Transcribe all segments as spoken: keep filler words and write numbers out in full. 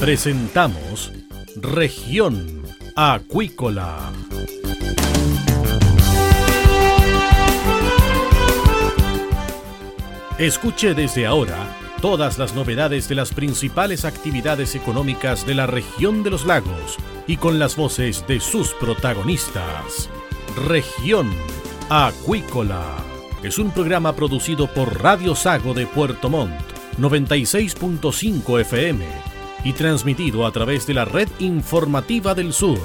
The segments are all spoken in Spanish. Presentamos Región Acuícola. Escuche desde ahora todas las novedades de las principales actividades económicas de la región de los lagos y con las voces de sus protagonistas. Región Acuícola es un programa producido por Radio Sago de Puerto Montt, noventa y seis punto cinco F M, y transmitido a través de la Red Informativa del Sur.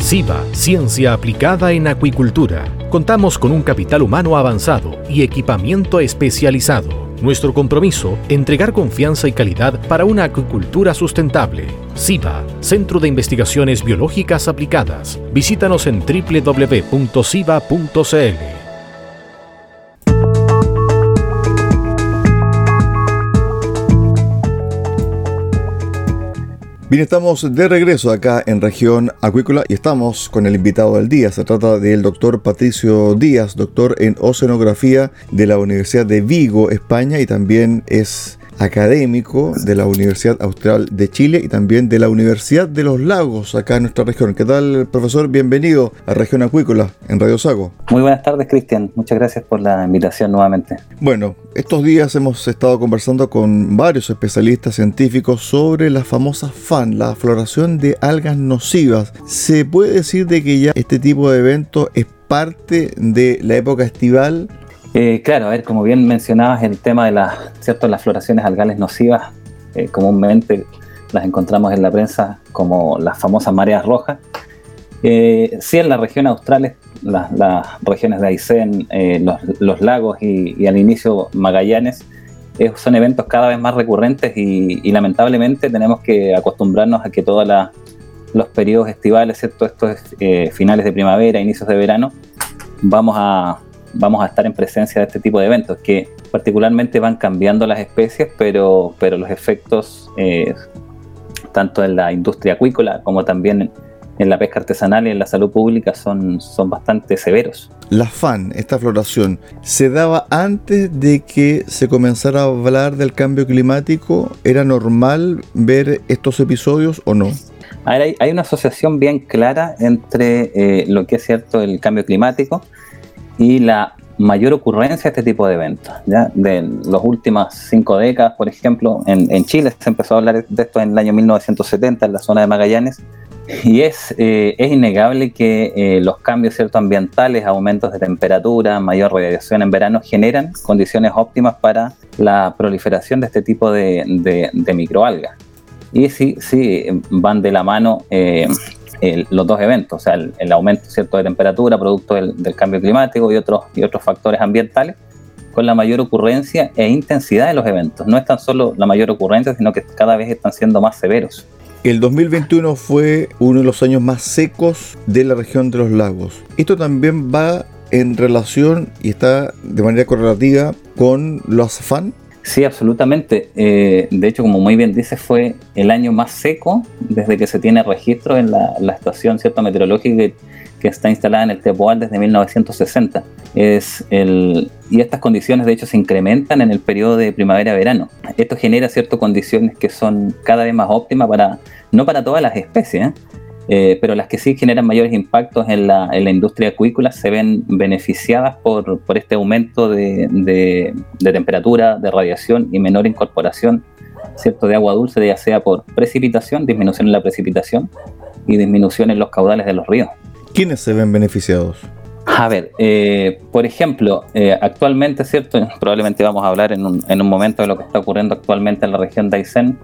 C I B A, Ciencia Aplicada en Acuicultura. Contamos con un capital humano avanzado y equipamiento especializado. Nuestro compromiso, entregar confianza y calidad para una acuicultura sustentable. C I B A, Centro de Investigaciones Biológicas Aplicadas. Visítanos en doble u doble u doble u punto c i b a punto c l. Bien, estamos de regreso acá en Región Acuícola y estamos con el invitado del día. Se trata del doctor Patricio Díaz, doctor en Oceanografía de la Universidad de Vigo, España, y también es académico de la Universidad Austral de Chile y también de la Universidad de los Lagos, acá en nuestra región. ¿Qué tal, profesor? Bienvenido a Región Acuícola en Radio Sago. Muy buenas tardes, Cristian. Muchas gracias por la invitación nuevamente. Bueno, estos días hemos estado conversando con varios especialistas científicos sobre la famosa FAN, la floración de algas nocivas. ¿Se puede decir de que ya este tipo de evento es parte de la época estival? Eh, claro, a ver, como bien mencionabas, el tema de las, ¿cierto?, las floraciones algales nocivas, eh, comúnmente las encontramos en la prensa como las famosas mareas rojas. Eh, sí, en las regiones australes, la, las regiones de Aysén, eh, los, los lagos y, y al inicio Magallanes, eh, son eventos cada vez más recurrentes y, y lamentablemente tenemos que acostumbrarnos a que todos los periodos estivales, ¿cierto?, estos eh, finales de primavera, inicios de verano, vamos a... vamos a estar en presencia de este tipo de eventos que particularmente van cambiando las especies, pero, pero los efectos eh, tanto en la industria acuícola como también en la pesca artesanal y en la salud pública son, son bastante severos. La FAN, esta floración, ¿se daba antes de que se comenzara a hablar del cambio climático? ¿Era normal ver estos episodios o no? A ver, hay, hay una asociación bien clara entre eh, lo que es cierto el cambio climático y la mayor ocurrencia de este tipo de eventos, ¿ya? De las últimas cinco décadas, por ejemplo, en, en Chile se empezó a hablar de esto en el año mil novecientos setenta, en la zona de Magallanes, y es, eh, es innegable que eh, los cambios, ¿cierto?, ambientales, aumentos de temperatura, mayor radiación en verano, generan condiciones óptimas para la proliferación de este tipo de, de, de microalgas. Y sí, sí, van de la mano eh, El, los dos eventos, o sea, el, el aumento, ¿cierto?, de temperatura producto del, del cambio climático y otros, y otros factores ambientales, con la mayor ocurrencia e intensidad de los eventos. No es tan solo la mayor ocurrencia, sino que cada vez están siendo más severos. El dos mil veintiuno fue uno de los años más secos de la región de los lagos. Esto también va en relación y está de manera correlativa con los FAN. Sí, absolutamente. Eh, de hecho, como muy bien dices, fue el año más seco desde que se tiene registro en la, la estación, ¿cierto?, meteorológica que, que está instalada en el Tepoal desde mil novecientos sesenta. Es el, y estas condiciones, de hecho, se incrementan en el periodo de primavera-verano. Esto genera, ¿cierto?, condiciones que son cada vez más óptimas, para no para todas las especies, ¿eh? Eh, pero las que sí generan mayores impactos en la, en la industria acuícola se ven beneficiadas por, por este aumento de, de, de temperatura, de radiación y menor incorporación, ¿cierto?, de agua dulce, ya sea por precipitación, disminución en la precipitación y disminución en los caudales de los ríos. ¿Quiénes se ven beneficiados? A ver, eh, por ejemplo, eh, actualmente, ¿cierto?, probablemente vamos a hablar en un, en un momento de lo que está ocurriendo actualmente en la región de Aysén,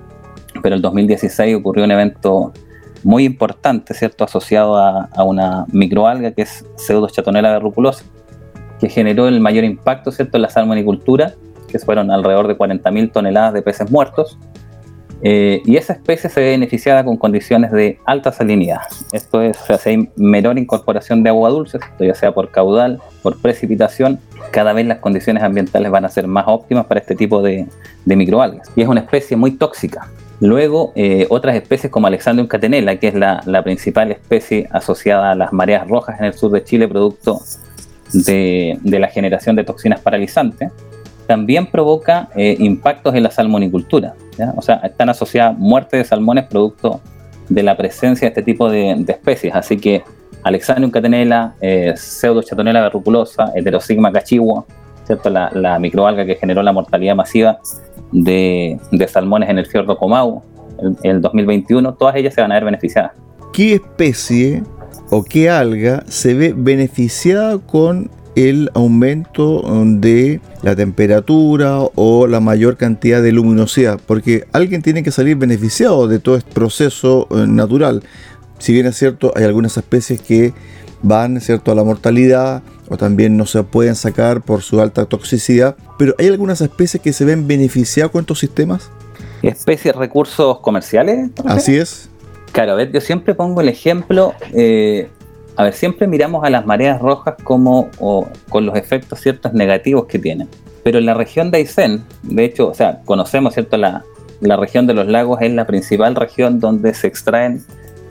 pero el dos mil dieciséis ocurrió un evento muy importante, ¿cierto?, asociado a, a una microalga que es Pseudochattonella verruculosa, que generó el mayor impacto, ¿cierto?, en la salmonicultura, que fueron alrededor de cuarenta mil toneladas de peces muertos, eh, y esa especie se ve beneficiada con condiciones de alta salinidad. Esto es, o sea, si hay menor incorporación de agua dulce, ¿cierto?, ya sea por caudal, por precipitación, cada vez las condiciones ambientales van a ser más óptimas para este tipo de, de microalgas, y es una especie muy tóxica. Luego, eh, otras especies como Alexandrium catenella, que es la, la principal especie asociada a las mareas rojas en el sur de Chile, producto de, de la generación de toxinas paralizantes. también provoca eh, impactos en la salmonicultura, ¿ya? O sea, están asociadas muertes de salmones producto de la presencia de este tipo de, de especies. Así que Alexandrium catenella, eh, Pseudochattonella verruculosa, Heterosigma cachihuahua, ¿cierto? La, la microalga que generó la mortalidad masiva de, de salmones en el fiordo Comau en el, el dos mil veintiuno, todas ellas se van a ver beneficiadas. ¿Qué especie o qué alga se ve beneficiada con el aumento de la temperatura o la mayor cantidad de luminosidad? Porque alguien tiene que salir beneficiado de todo este proceso natural. Si bien es cierto, hay algunas especies que van, ¿cierto?, a la mortalidad o también no se pueden sacar por su alta toxicidad, pero ¿hay algunas especies que se ven beneficiadas con estos sistemas? ¿Especies, recursos comerciales? Así es. Claro, a ver, yo siempre pongo el ejemplo... Eh, a ver, siempre miramos a las mareas rojas como o, con los efectos ciertos negativos que tienen. Pero en la región de Aysén, de hecho, o sea, conocemos, ¿cierto?, la, la región de los lagos es la principal región donde se extraen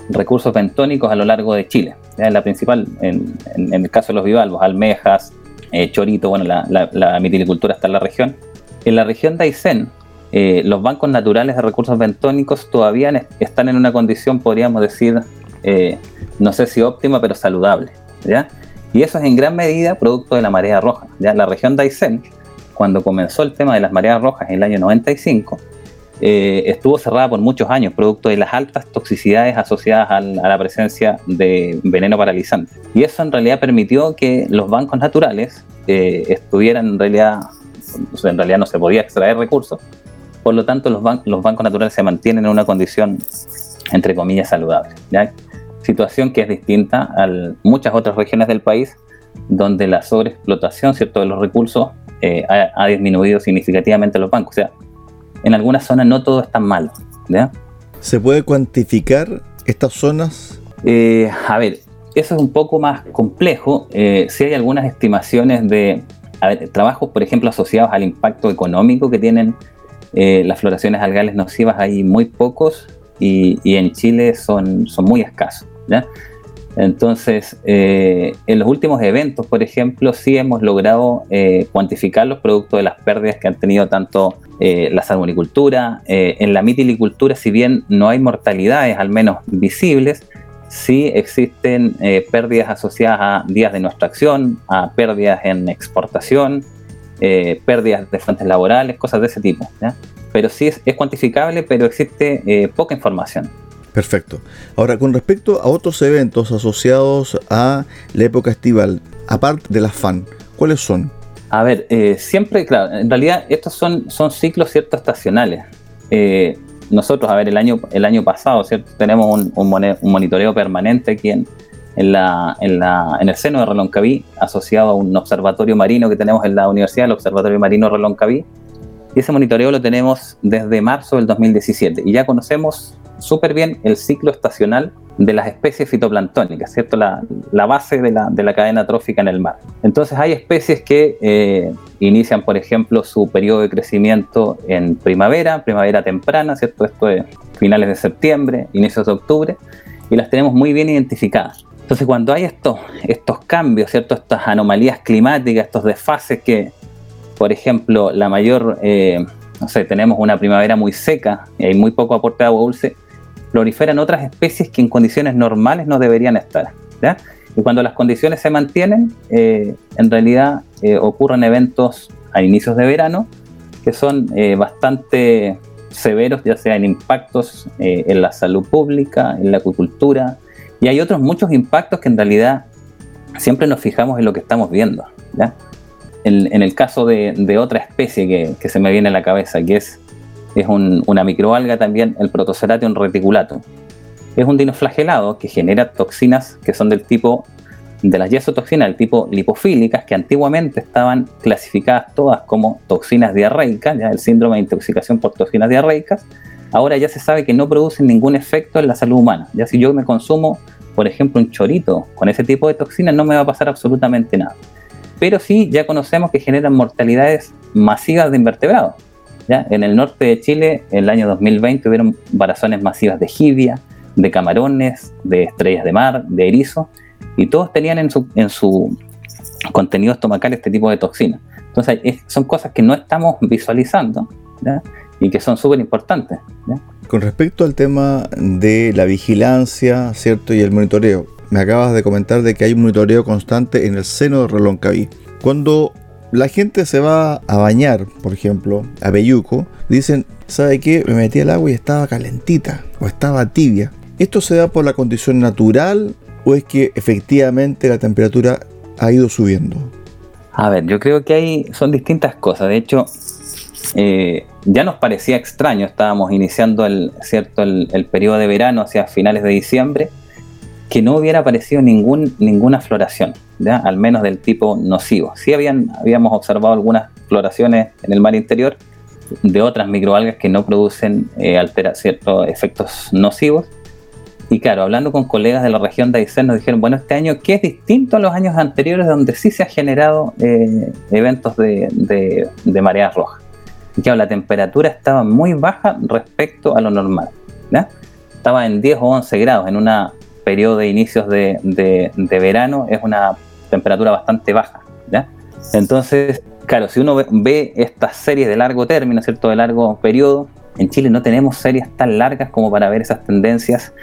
recursos bentónicos a lo largo de Chile. Es la principal, en, en, en el caso de los bivalvos, almejas, eh, chorito, bueno, la, la, la mitilicultura está en la región. En la región de Aysén, eh, los bancos naturales de recursos bentónicos todavía ne- están en una condición, podríamos decir, eh, no sé si óptima, pero saludable, ¿ya? Y eso es en gran medida producto de la marea roja, ¿ya? La región de Aysén, cuando comenzó el tema de las mareas rojas en el año noventa y cinco, eh, estuvo cerrada por muchos años, producto de las altas toxicidades asociadas a la presencia de veneno paralizante. Y eso en realidad permitió que los bancos naturales eh, estuvieran en realidad, en realidad no se podía extraer recursos. Por lo tanto, los, ban- los bancos naturales se mantienen en una condición, entre comillas, saludable, ¿ya? Situación que es distinta a muchas otras regiones del país donde la sobreexplotación, ¿cierto?, de los recursos eh, ha, ha disminuido significativamente los bancos. O sea, en algunas zonas no todo es tan malo, ¿ya? ¿Se puede cuantificar estas zonas? Eh, a ver, eso es un poco más complejo. Eh, sí hay algunas estimaciones de a ver, trabajos, por ejemplo, asociados al impacto económico que tienen eh, las floraciones algales nocivas. Hay muy pocos y, y en Chile son, son muy escasos, ¿ya? Entonces, eh, en los últimos eventos, por ejemplo, sí hemos logrado eh, cuantificar los productos de las pérdidas que han tenido tanto eh, la salmonicultura. Eh, en la mitilicultura, si bien no hay mortalidades, al menos visibles, sí existen eh, pérdidas asociadas a días de no extracción, a pérdidas en exportación, eh, pérdidas de fuentes laborales, cosas de ese tipo, ¿ya? Pero sí es, es cuantificable, pero existe eh, poca información. Perfecto. Ahora, con respecto a otros eventos asociados a la época estival, aparte de las FAN, ¿cuáles son? A ver, eh, siempre, claro, en realidad estos son, son ciclos, ¿cierto?, estacionales. Eh, nosotros, a ver, el año, el año pasado, ¿cierto?, tenemos un, un, moneo, un monitoreo permanente aquí en, en, la, en, la, en el seno de Reloncaví, asociado a un observatorio marino que tenemos en la universidad, el Observatorio Marino Reloncaví. Y ese monitoreo lo tenemos desde marzo del dos mil diecisiete y ya conocemos súper bien el ciclo estacional de las especies fitoplanctónicas, ¿cierto? La, la base de la, de la cadena trófica en el mar. Entonces hay especies que eh, inician, por ejemplo, su periodo de crecimiento en primavera, primavera temprana, ¿cierto? Esto es finales de septiembre, inicios de octubre, y las tenemos muy bien identificadas. Entonces cuando hay estos, estos cambios, ¿cierto?, estas anomalías climáticas, estos desfases que, por ejemplo, la mayor, eh, no sé, tenemos una primavera muy seca y hay muy poco aporte de agua dulce, proliferan otras especies que en condiciones normales no deberían estar, ¿ya? Y cuando las condiciones se mantienen, eh, en realidad eh, ocurren eventos a inicios de verano que son eh, bastante severos, ya sea en impactos eh, en la salud pública, en la acuicultura, y hay otros muchos impactos que en realidad siempre nos fijamos en lo que estamos viendo, ¿ya? En, en el caso de, de otra especie que, que se me viene a la cabeza, que es Es un, una microalga también, el Protoceratium reticulatum. Es un dinoflagelado que genera toxinas que son del tipo de las yesotoxinas, del tipo lipofílicas, que antiguamente estaban clasificadas todas como toxinas diarreicas, ya el síndrome de intoxicación por toxinas diarreicas. Ahora ya se sabe que no producen ningún efecto en la salud humana. Ya si yo me consumo, por ejemplo, un chorito con ese tipo de toxinas, no me va a pasar absolutamente nada. Pero sí, ya conocemos que generan mortalidades masivas de invertebrados, ¿ya? En el norte de Chile, en el año dos mil veinte, hubieron varazones masivas de jibia, de camarones, de estrellas de mar, de erizo, y todos tenían en su, en su, contenido estomacal este tipo de toxinas. Entonces es, son cosas que no estamos visualizando, ¿ya? Y que son súper importantes, ¿ya? Con respecto al tema de la vigilancia, ¿cierto? Y el monitoreo, me acabas de comentar de que hay un monitoreo constante en el seno de Reloncaví. Cuando la gente se va a bañar, por ejemplo, a Peyuco, dicen, ¿sabe qué? Me metí al agua y estaba calentita o estaba tibia. ¿Esto se da por la condición natural o es que efectivamente la temperatura ha ido subiendo? A ver, yo creo que hay, son distintas cosas. De hecho, eh, ya nos parecía extraño. Estábamos iniciando el, cierto, el, el periodo de verano hacia finales de diciembre, que no hubiera aparecido ningún, ninguna floración, ¿ya? Al menos del tipo nocivo. Sí habían, habíamos observado algunas floraciones en el mar interior de otras microalgas que no producen eh, altera, ciertos efectos nocivos. Y claro, hablando con colegas de la región de Aysén nos dijeron, bueno, este año, ¿qué es distinto a los años anteriores donde sí se ha generado eh, eventos de, de, de marea roja? Y claro, la temperatura estaba muy baja respecto a lo normal, ¿ya? Estaba en diez o once grados en una... periodo de inicios de, de, de verano es una temperatura bastante baja, ¿ya? Entonces, claro, si uno ve, ve estas series de largo término, ¿cierto? De largo periodo, en Chile no tenemos series tan largas como para ver esas tendencias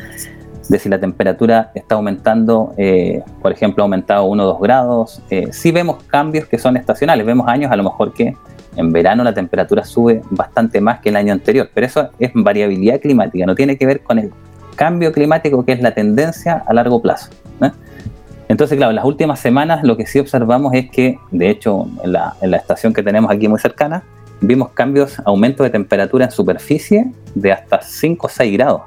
de si la temperatura está aumentando, eh, por ejemplo, ha aumentado uno o dos grados. Eh, sí vemos cambios que son estacionales, vemos años a lo mejor que en verano la temperatura sube bastante más que el año anterior, pero eso es variabilidad climática, no tiene que ver con el cambio climático, que es la tendencia a largo plazo, ¿eh? Entonces, claro, en las últimas semanas lo que sí observamos es que, de hecho, en la, en la estación que tenemos aquí muy cercana, vimos cambios, aumento de temperatura en superficie de hasta cinco o seis grados.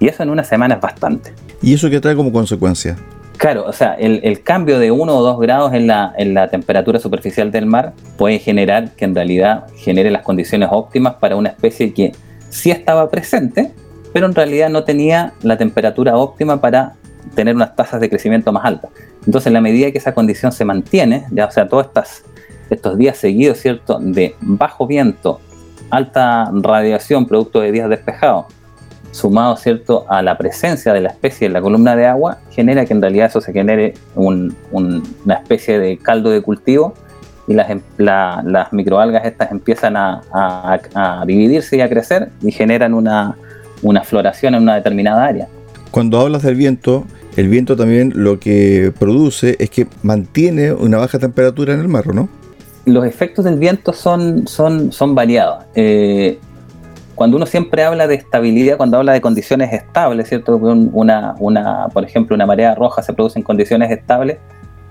Y eso en una semana es bastante. ¿Y eso qué trae como consecuencia? Claro, o sea, el, el cambio de uno o dos grados en la, en la temperatura superficial del mar puede generar que en realidad genere las condiciones óptimas para una especie que sí estaba presente, pero en realidad no tenía la temperatura óptima para tener unas tasas de crecimiento más altas. Entonces, en la medida que esa condición se mantiene, ya, o sea, todos estas, estos días seguidos, ¿cierto?, de bajo viento, alta radiación, producto de días despejados, sumado, ¿cierto?, a la presencia de la especie en la columna de agua, genera que en realidad eso se genere un, un, una especie de caldo de cultivo y las, la, las microalgas estas empiezan a, a, a dividirse y a crecer y generan una... una floración en una determinada área. Cuando hablas del viento, el viento también lo que produce es que mantiene una baja temperatura en el mar, ¿no? Los efectos del viento son, son, son variados. Eh, cuando uno siempre habla de estabilidad, cuando habla de condiciones estables, ¿cierto? Una, una, por ejemplo, una marea roja se produce en condiciones estables,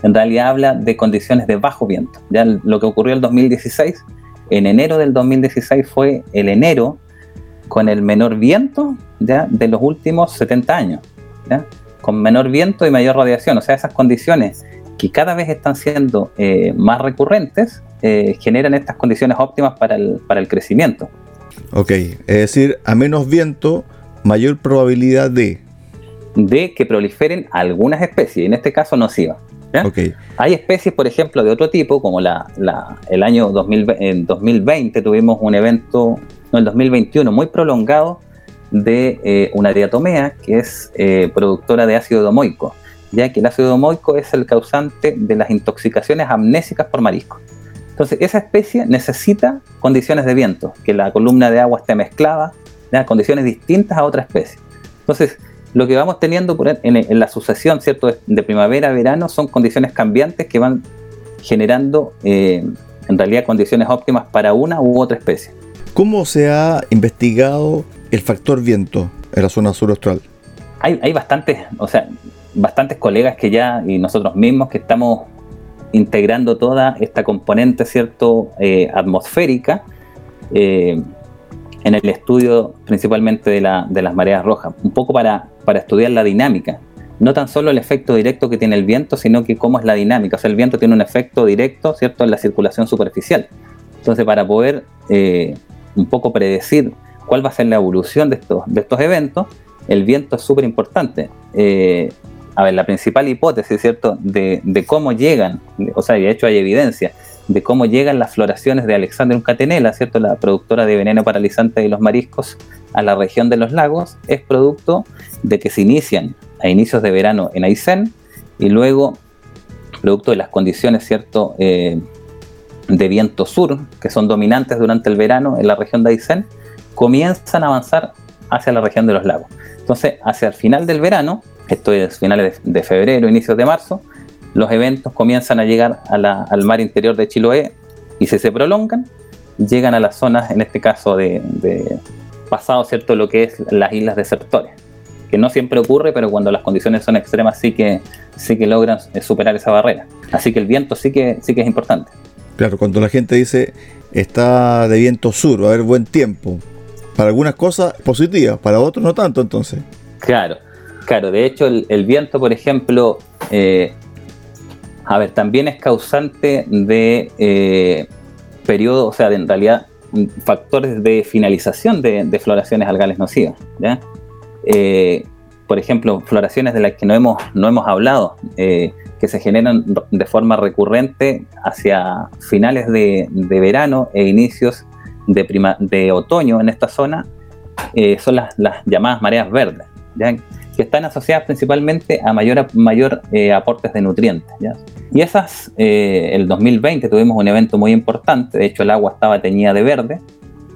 en realidad habla de condiciones de bajo viento. Ya lo que ocurrió en el dos mil dieciséis, en enero del dos mil dieciséis fue el enero con el menor viento, ¿ya?, de los últimos setenta años, ¿ya?, con menor viento y mayor radiación. O sea, esas condiciones que cada vez están siendo eh, más recurrentes eh, generan estas condiciones óptimas para el, para el crecimiento. Ok, es decir, a menos viento, mayor probabilidad de... de que proliferen algunas especies, en este caso nocivas, ¿ya? Okay. Hay especies, por ejemplo, de otro tipo, como la, la, el año dos mil veinte tuvimos un evento... No, el dos mil veintiuno, muy prolongado, de eh, una diatomea que es eh, productora de ácido domoico, ya que el ácido domoico es el causante de las intoxicaciones amnésicas por marisco. Entonces, esa especie necesita condiciones de viento, que la columna de agua esté mezclada, ¿ya?, condiciones distintas a otra especie. Entonces, lo que vamos teniendo por en, en la sucesión, ¿cierto?, de primavera a verano son condiciones cambiantes que van generando, eh, en realidad, condiciones óptimas para una u otra especie. ¿Cómo se ha investigado el factor viento en la zona sur austral? Hay, hay bastantes, o sea, bastantes colegas que ya, y nosotros mismos, que estamos integrando toda esta componente, ¿cierto?, eh, atmosférica eh, en el estudio principalmente de, la, de las mareas rojas, un poco para, para estudiar la dinámica. No tan solo el efecto directo que tiene el viento, sino que cómo es la dinámica. O sea, el viento tiene un efecto directo, ¿cierto?, en la circulación superficial. Entonces, para poder... Eh, un poco predecir cuál va a ser la evolución de estos, de estos eventos, el viento es súper importante. Eh, a ver, la principal hipótesis, ¿cierto?, de, de cómo llegan, o sea, de hecho hay evidencia de cómo llegan las floraciones de Alexandrium catenella, ¿cierto?, la productora de veneno paralizante de los mariscos, a la región de los lagos, es producto de que se inician a inicios de verano en Aysén y luego producto de las condiciones, ¿cierto?, eh, de viento sur, que son dominantes durante el verano en la región de Aysén, comienzan a avanzar hacia la región de los lagos. Entonces, hacia el final del verano, esto es finales de, de febrero, inicios de marzo, los eventos comienzan a llegar a la, al mar interior de Chiloé, y si se prolongan, llegan a las zonas, en este caso, de, de pasado, ¿cierto?, lo que es las islas desertores, que no siempre ocurre, pero cuando las condiciones son extremas sí que, sí que logran superar esa barrera. Así que el viento sí que, sí que es importante. Claro, cuando la gente dice, está de viento sur, va a haber buen tiempo, para algunas cosas positivas, para otros no tanto, entonces. Claro, claro. De hecho, el, el viento, por ejemplo, eh, a ver, también es causante de eh, periodos, o sea, de, en realidad, factores de finalización de, de floraciones algales nocivas, ¿ya? Eh, por ejemplo, floraciones de las que no hemos, no hemos hablado, eh, que se generan de forma recurrente hacia finales de, de verano e inicios de, prima, de otoño en esta zona, eh, son las, las llamadas mareas verdes, ¿ya?, que están asociadas principalmente a mayor, mayor eh, aportes de nutrientes, ¿ya? Y esas, eh, el dos mil veinte tuvimos un evento muy importante, de hecho el agua estaba teñida de verde,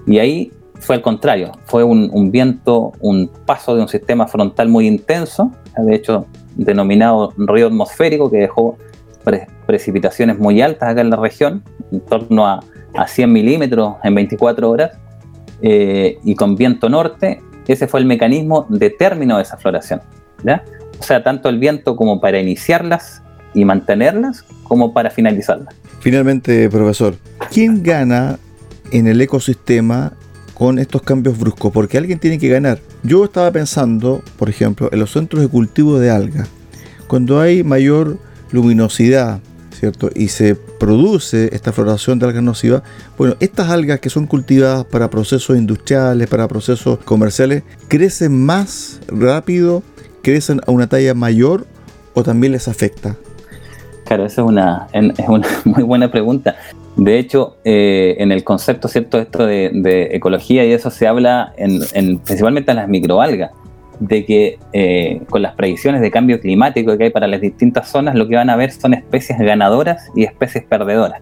y ahí fue al contrario, fue un, un viento, un paso de un sistema frontal muy intenso, de hecho denominado río atmosférico, que dejó pre- precipitaciones muy altas acá en la región, en torno a, a cien milímetros en veinticuatro horas, eh, y con viento norte. Ese fue el mecanismo de término de esa floración, ¿ya? O sea, tanto el viento como para iniciarlas y mantenerlas, como para finalizarlas. Finalmente, profesor, ¿quién gana en el ecosistema con estos cambios bruscos? Porque alguien tiene que ganar. Yo estaba pensando, por ejemplo, en los centros de cultivo de algas. Cuando hay mayor luminosidad, ¿cierto?, y se produce esta floración de algas nocivas, bueno, estas algas que son cultivadas para procesos industriales, para procesos comerciales, ¿crecen más rápido? ¿Crecen a una talla mayor? ¿O también les afecta? Claro, esa es una, es una muy buena pregunta. De hecho, eh, en el concepto, ¿cierto?, esto de, de ecología y eso se habla en, en, principalmente en las microalgas, de que eh, con las predicciones de cambio climático que hay para las distintas zonas, lo que van a ver son especies ganadoras y especies perdedoras.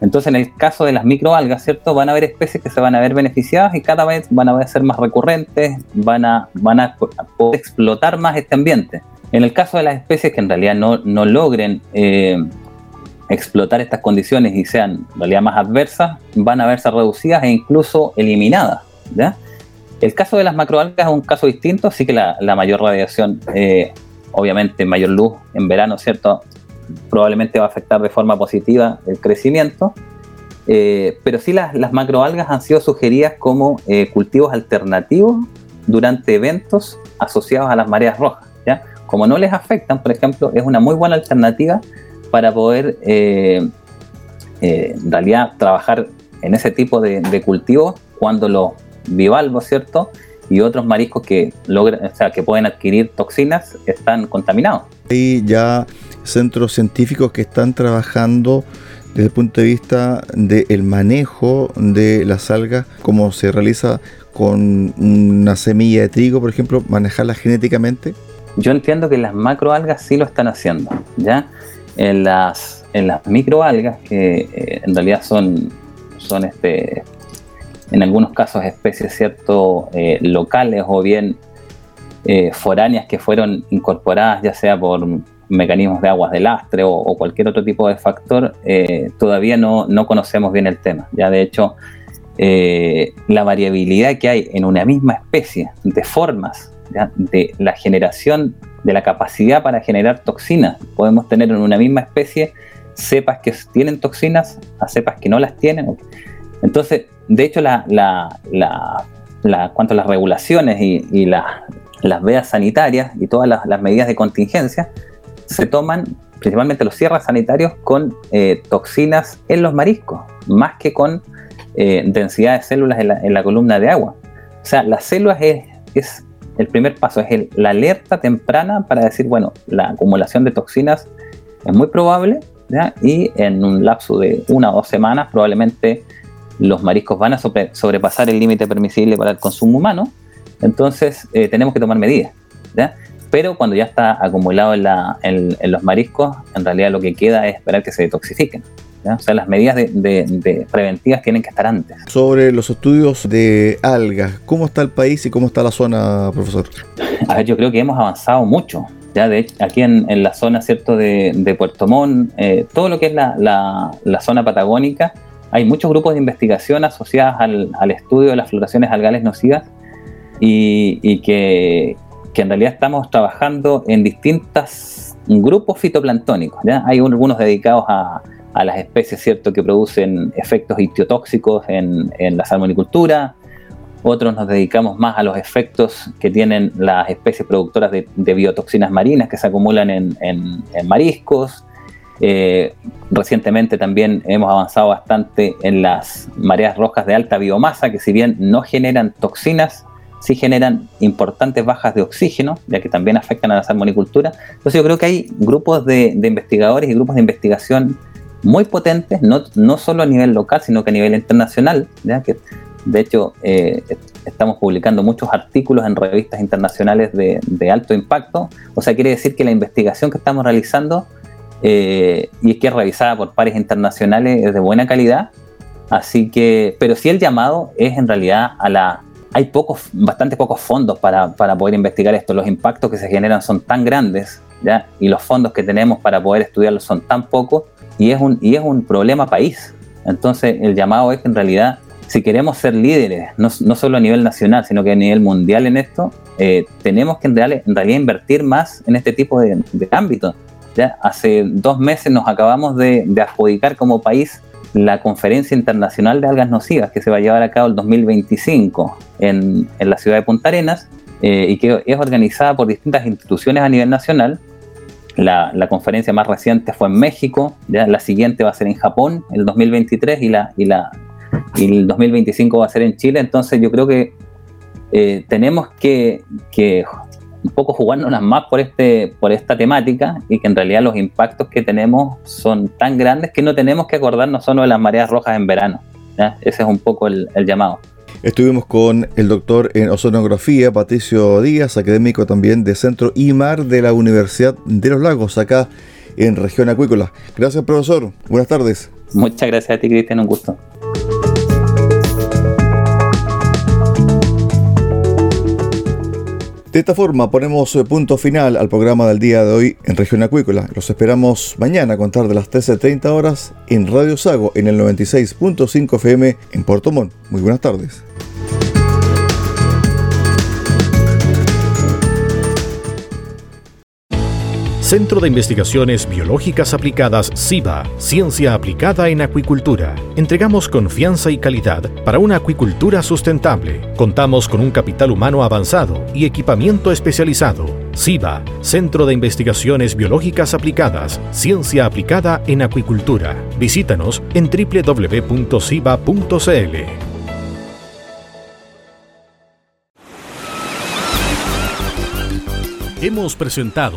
Entonces, en el caso de las microalgas, ¿cierto?, van a haber especies que se van a ver beneficiadas y cada vez van a ser más recurrentes, van a, van a poder explotar más este ambiente. En el caso de las especies que en realidad no, no logren eh, explotar estas condiciones y sean en realidad más adversas, van a verse reducidas e incluso eliminadas, ¿ya? El caso de las macroalgas es un caso distinto, sí que la, la mayor radiación, eh, obviamente mayor luz en verano, ¿cierto?, probablemente va a afectar de forma positiva el crecimiento, eh, pero sí las, las macroalgas han sido sugeridas como eh, cultivos alternativos durante eventos asociados a las mareas rojas, ¿ya? Como no les afectan, por ejemplo, es una muy buena alternativa para poder eh, eh, en realidad trabajar en ese tipo de, de cultivos cuando los bivalvos, ¿cierto?, y otros mariscos que logran, o sea, que pueden adquirir toxinas, están contaminados. Hay ya centros científicos que están trabajando desde el punto de vista del manejo de las algas, como se realiza con una semilla de trigo, por ejemplo, manejarla genéticamente. Yo entiendo que las macroalgas sí lo están haciendo, ¿ya? En las, en las microalgas, que eh, en realidad son, son este, en algunos casos especies, ¿cierto?, eh, locales o bien eh, foráneas que fueron incorporadas ya sea por mecanismos de aguas de lastre o, o cualquier otro tipo de factor, eh, todavía no, no conocemos bien el tema. Ya de hecho, eh, la variabilidad que hay en una misma especie de formas, ¿ya?, de la generación, de la capacidad para generar toxinas. Podemos tener en una misma especie cepas que tienen toxinas a cepas que no las tienen. Entonces, de hecho, la, la, la, la, cuanto a las regulaciones y, y la, las vedas sanitarias y todas las, las medidas de contingencia se toman, principalmente los cierres sanitarios, con eh, toxinas en los mariscos, más que con eh, densidad de células en la, en la columna de agua. O sea, las células es... es el primer paso es el, la alerta temprana para decir, bueno, la acumulación de toxinas es muy probable, ¿ya?, y en un lapso de una o dos semanas probablemente los mariscos van a sobre, sobrepasar el límite permisible para el consumo humano, entonces eh, tenemos que tomar medidas, ¿ya? pero cuando ya está acumulado en, la, en, en los mariscos, en realidad lo que queda es esperar que se detoxifiquen. ¿Ya? O sea, las medidas de, de, de preventivas tienen que estar antes. Sobre los estudios de algas, ¿cómo está el país y cómo está la zona, profesor? A ver, yo creo que hemos avanzado mucho. Ya de hecho, aquí en, en la zona, ¿cierto?, de, de Puerto Montt, eh, todo lo que es la, la, la zona patagónica, hay muchos grupos de investigación asociadas al, al estudio de las floraciones algales nocivas y, y que, que en realidad estamos trabajando en distintos grupos fitoplanctónicos. ¿Ya? Hay algunos dedicados a a las especies, ¿cierto?, que producen efectos ictiotóxicos en, en la salmonicultura. Otros nos dedicamos más a los efectos que tienen las especies productoras de, de biotoxinas marinas que se acumulan en, en, en mariscos. Eh, recientemente también hemos avanzado bastante en las mareas rojas de alta biomasa, que si bien no generan toxinas, sí generan importantes bajas de oxígeno, ya que también afectan a la salmonicultura. Entonces yo creo que hay grupos de, de investigadores y grupos de investigación muy potentes, no, no solo a nivel local, sino que a nivel internacional, ¿ya? Que de hecho eh, estamos publicando muchos artículos en revistas internacionales de, de alto impacto. O sea, quiere decir que la investigación que estamos realizando eh, y que es revisada por pares internacionales es de buena calidad. Así que, pero sí, el llamado es en realidad a la... Hay pocos, bastante pocos fondos para, para poder investigar esto. Los impactos que se generan son tan grandes, ¿ya? Y los fondos que tenemos para poder estudiarlos son tan pocos, y es un y es un problema país. Entonces el llamado es que en realidad, si queremos ser líderes, no, no solo a nivel nacional, sino que a nivel mundial en esto, eh, tenemos que en realidad, en realidad invertir más en este tipo de, de ámbitos. ¿Ya? Hace dos meses nos acabamos de, de adjudicar como país la Conferencia Internacional de Algas Nocivas, que se va a llevar a cabo el dos mil veinticinco en, en la ciudad de Punta Arenas, eh, y que es organizada por distintas instituciones a nivel nacional. La, la conferencia más reciente fue en México, ¿ya? La siguiente va a ser en Japón, el dos mil veintitrés, y, la, y, la, y el dos mil veinticinco va a ser en Chile. Entonces yo creo que eh, tenemos que, que un poco jugárnoslas más por, este, por esta temática, y que en realidad los impactos que tenemos son tan grandes que no tenemos que acordarnos solo de las mareas rojas en verano, ¿ya? Ese es un poco el, el llamado. Estuvimos con el doctor en oceanografía, Patricio Díaz, académico también de Centro IMAR de la Universidad de los Lagos, acá en Región Acuícola. Gracias, profesor. Buenas tardes. Muchas gracias a ti, Cristian. Un gusto. De esta forma ponemos punto final al programa del día de hoy en Región Acuícola. Los esperamos mañana a contar de las trece treinta horas en Radio Sago, en el noventa y seis punto cinco F M en Puerto Montt. Muy buenas tardes. Centro de Investigaciones Biológicas Aplicadas, C I B A, Ciencia Aplicada en Acuicultura. Entregamos confianza y calidad para una acuicultura sustentable. Contamos con un capital humano avanzado y equipamiento especializado. C I B A, Centro de Investigaciones Biológicas Aplicadas, Ciencia Aplicada en Acuicultura. Visítanos en doble u doble u doble u punto c i b a punto c l. Hemos presentado